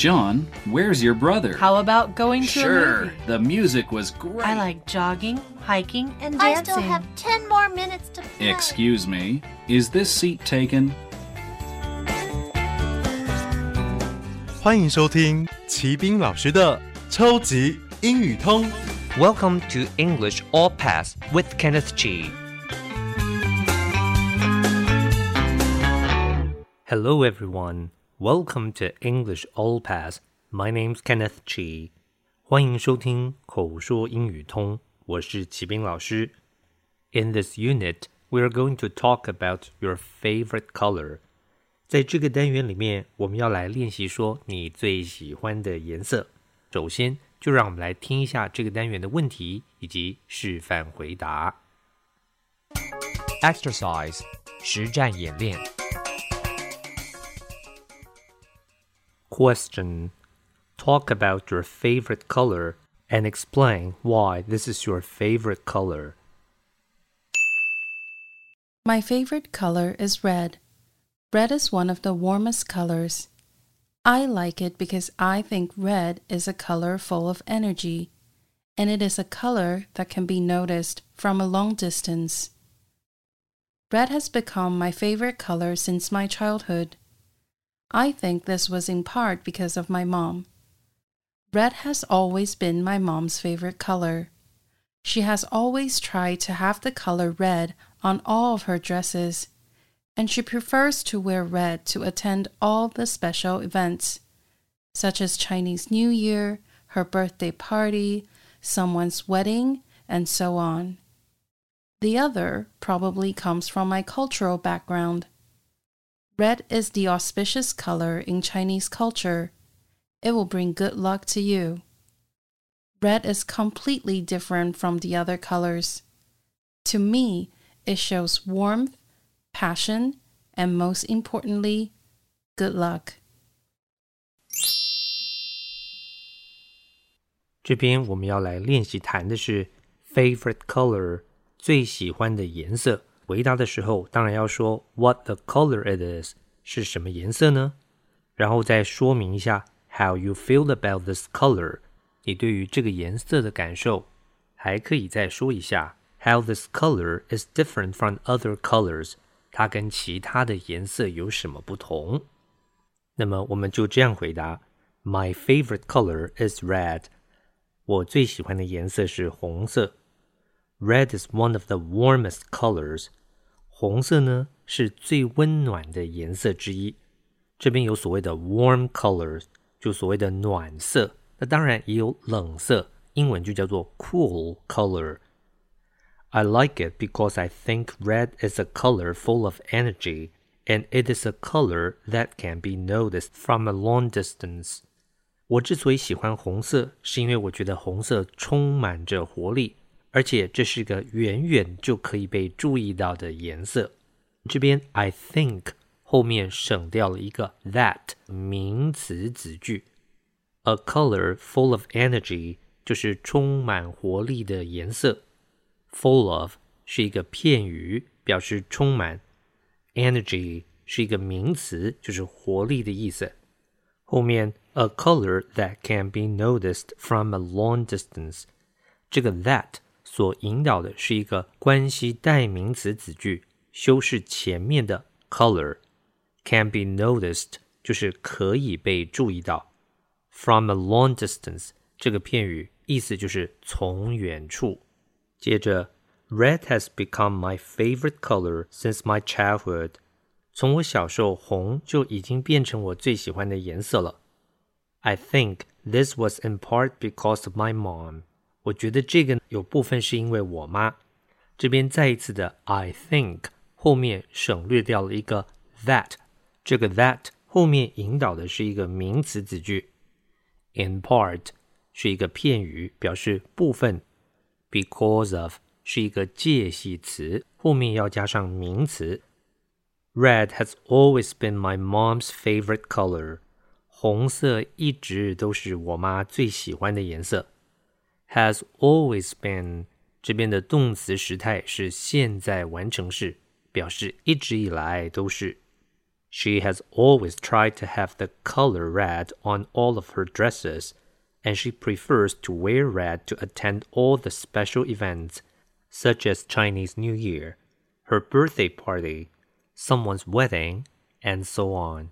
John, where's your brother? How about going to a movie? Sure, the music was great. I like jogging, hiking, and dancing. I still have 10 more minutes to play. Excuse me, is this seat taken? 欢迎收听奇斌老师的超级英语通。Welcome to English All Pass with Kenneth Chi. Hello everyone. Welcome to English All Pass. My name's Kenneth Chi. 欢迎收听口说英语通。我是奇斌老师。In this unit, we are going to talk about your favorite color. 在这个单元里面，我们要来练习说你最喜欢的颜色。首先，就让我们来听一下这个单元的问题以及示范回答。Exercise 实战演练。Question: Talk about your favorite color and explain why this is your favorite color. My favorite color is red. Red is one of the warmest colors.I like it because I think red is a color full of energy, and it is a color that can be noticed from a long distance. Red has become my favorite color since my childhood. I think this was in part because of my mom. Red has always been my mom's favorite color. She has always tried to have the color red on all of her dresses.And she prefers to wear red to attend all the special events, such as Chinese New Year, her birthday party, someone's wedding, and so on. The other probably comes from my cultural background. Red is the auspicious color in Chinese culture. It will bring good luck to you. Red is completely different from the other colors. To me, it shows warmth,passion, and most importantly, good luck. 这边我们要来练习谈的是 favorite color, 最喜欢的颜色。回答的时候当然要说 what the color it is, 是什么颜色呢？然后再说明一下 how you feel about this color, 你对于这个颜色的感受。还可以再说一下 how this color is different from other colors,它跟其他的颜色有什么不同？那么我们就这样回答 My favorite color is red. 我最喜欢的颜色是红色。Red is one of the warmest colors. 红色呢，是最温暖的颜色之一。这边有所谓的 warm colors, 就所谓的暖色。那当然也有冷色，英文就叫做 cool color.I like it because I think red is a color full of energy, and it is a color that can be noticed from a long distance. 我之所以喜欢红色，是因为我觉得红色充满着活力，而且这是个远远就可以被注意到的颜色。这边 I think 后面省掉了一个 that 名词子句。A color full of energy 就是充满活力的颜色。Full of 是一个片语，表示充满。Energy 是一个名词，就是活力的意思。后面 a color that can be noticed from a long distance， 这个 that 所引导的是一个关系代名词子句，修饰前面的 color。Can be noticed 就是可以被注意到。From a long distance 这个片语意思就是从远处。接着 Red has become my favorite color since my childhood. 从我小时候红就已经变成我最喜欢的颜色了。I think this was in part because of my mom. 我觉得这个有部分是因为我妈。这边再一次的 I think 后面省略掉了一个 that. 这个 that 后面引导的是一个名词子句。In part 是一个片语，表示部分。Because of 是一个介系词，后面要加上名词。Red has always been my mom's favorite color. 红色一直都是我妈最喜欢的颜色。Has always been 这边的动词时态是现在完成式，表示一直以来都是。She has always tried to have the color red on all of her dresses, and she prefers to wear red to attend all the special events, such as Chinese New Year, her birthday party, someone's wedding, and so on.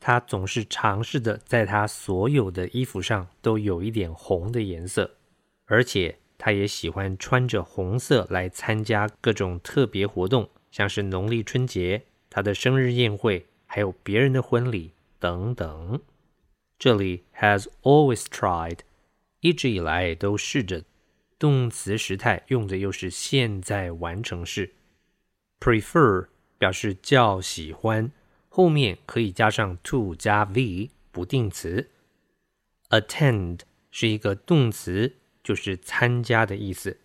她总是尝试的在她所有的衣服上都有一点红的颜色，而且她也喜欢穿着红色来参加各种特别活动，像是农历春节、她的生日宴会，还有别人的婚礼等等。这里 has always tried， 一直以来都试着，动词时态用的又是现在完成式。Prefer 表示较喜欢，后面可以加上 to 加 v 不定词。Attend 是一个动词，就是参加的意思。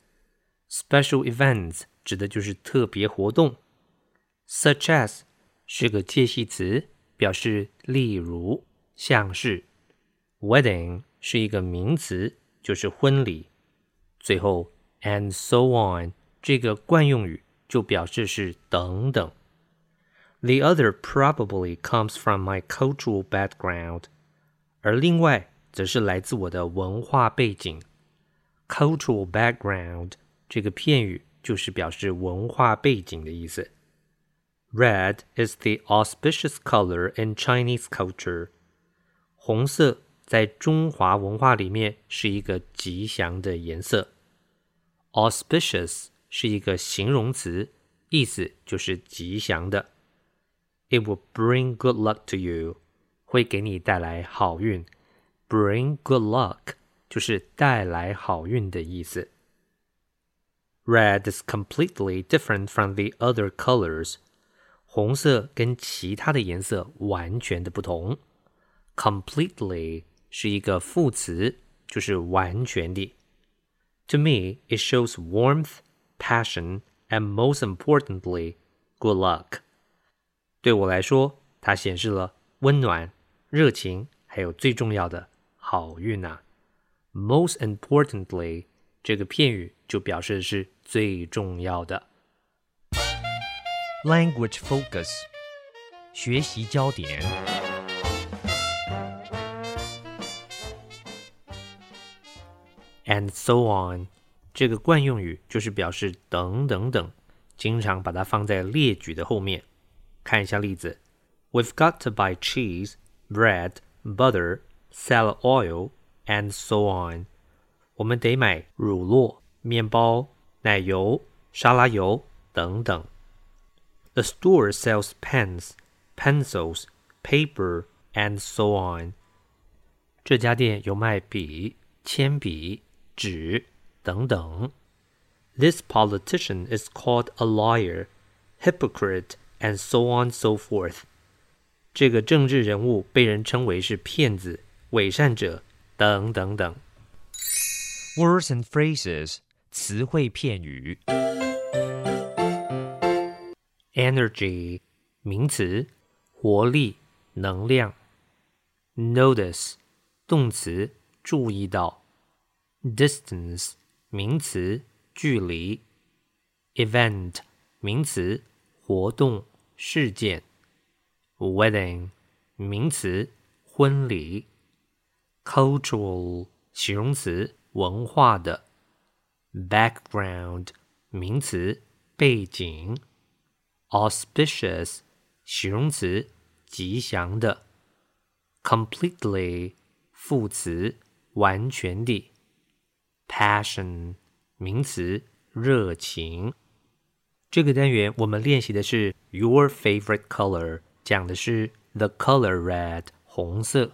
Special events 指的就是特别活动。Such as 是个介系词，表示例如，像是。Wedding 是一个名词，就是婚礼。最后 and so on 这个惯用语就表示是等等。The other probably comes from my cultural background， 而另外则是来自我的文化背景。Cultural background 这个片语就是表示文化背景的意思。Red is the auspicious color in Chinese culture， 红色在中华文化里面是一个吉祥的颜色。Auspicious 是一个形容词，意思就是吉祥的。It will bring good luck to you， 会给你带来好运。Bring good luck 就是带来好运的意思。Red is completely different from the other colors， 红色跟其他的颜色完全的不同。Completely是一个副词，就是完全的。To me, it shows warmth, passion, and most importantly, good luck. 对我来说，它显示了温暖、热情，还有最重要的好运啊。Most importantly, 这个片语就表示是最重要的。Language focus， 学习焦点。And so on 这个惯用语就是表示等等等，经常把它放在列举的后面。看一下例子 We've got to buy cheese, bread, butter, salad oil, and so on 我们得买乳酪、面包、奶油、沙拉油等等。The store sells pens, pencils, paper, and so on 这家店有卖笔、铅笔纸等等。This politician is called a liar, hypocrite, and so on so forth. 这个政治人物被人称为是骗子、伪善者等等等。Words and phrases 词汇片语。Energy 名词，活力、能量。Notice 动词，注意到。Distance 名词，距离。Event 名词，活动、事件。Wedding 名词，婚礼。Cultural 形容词，文化的。Background 名词，背景。Auspicious 形容词，吉祥的。Completely 副词，完全的。Passion 名词，热情。这个单元我们练习的是 Your favorite color， 讲的是 The color red， 红色。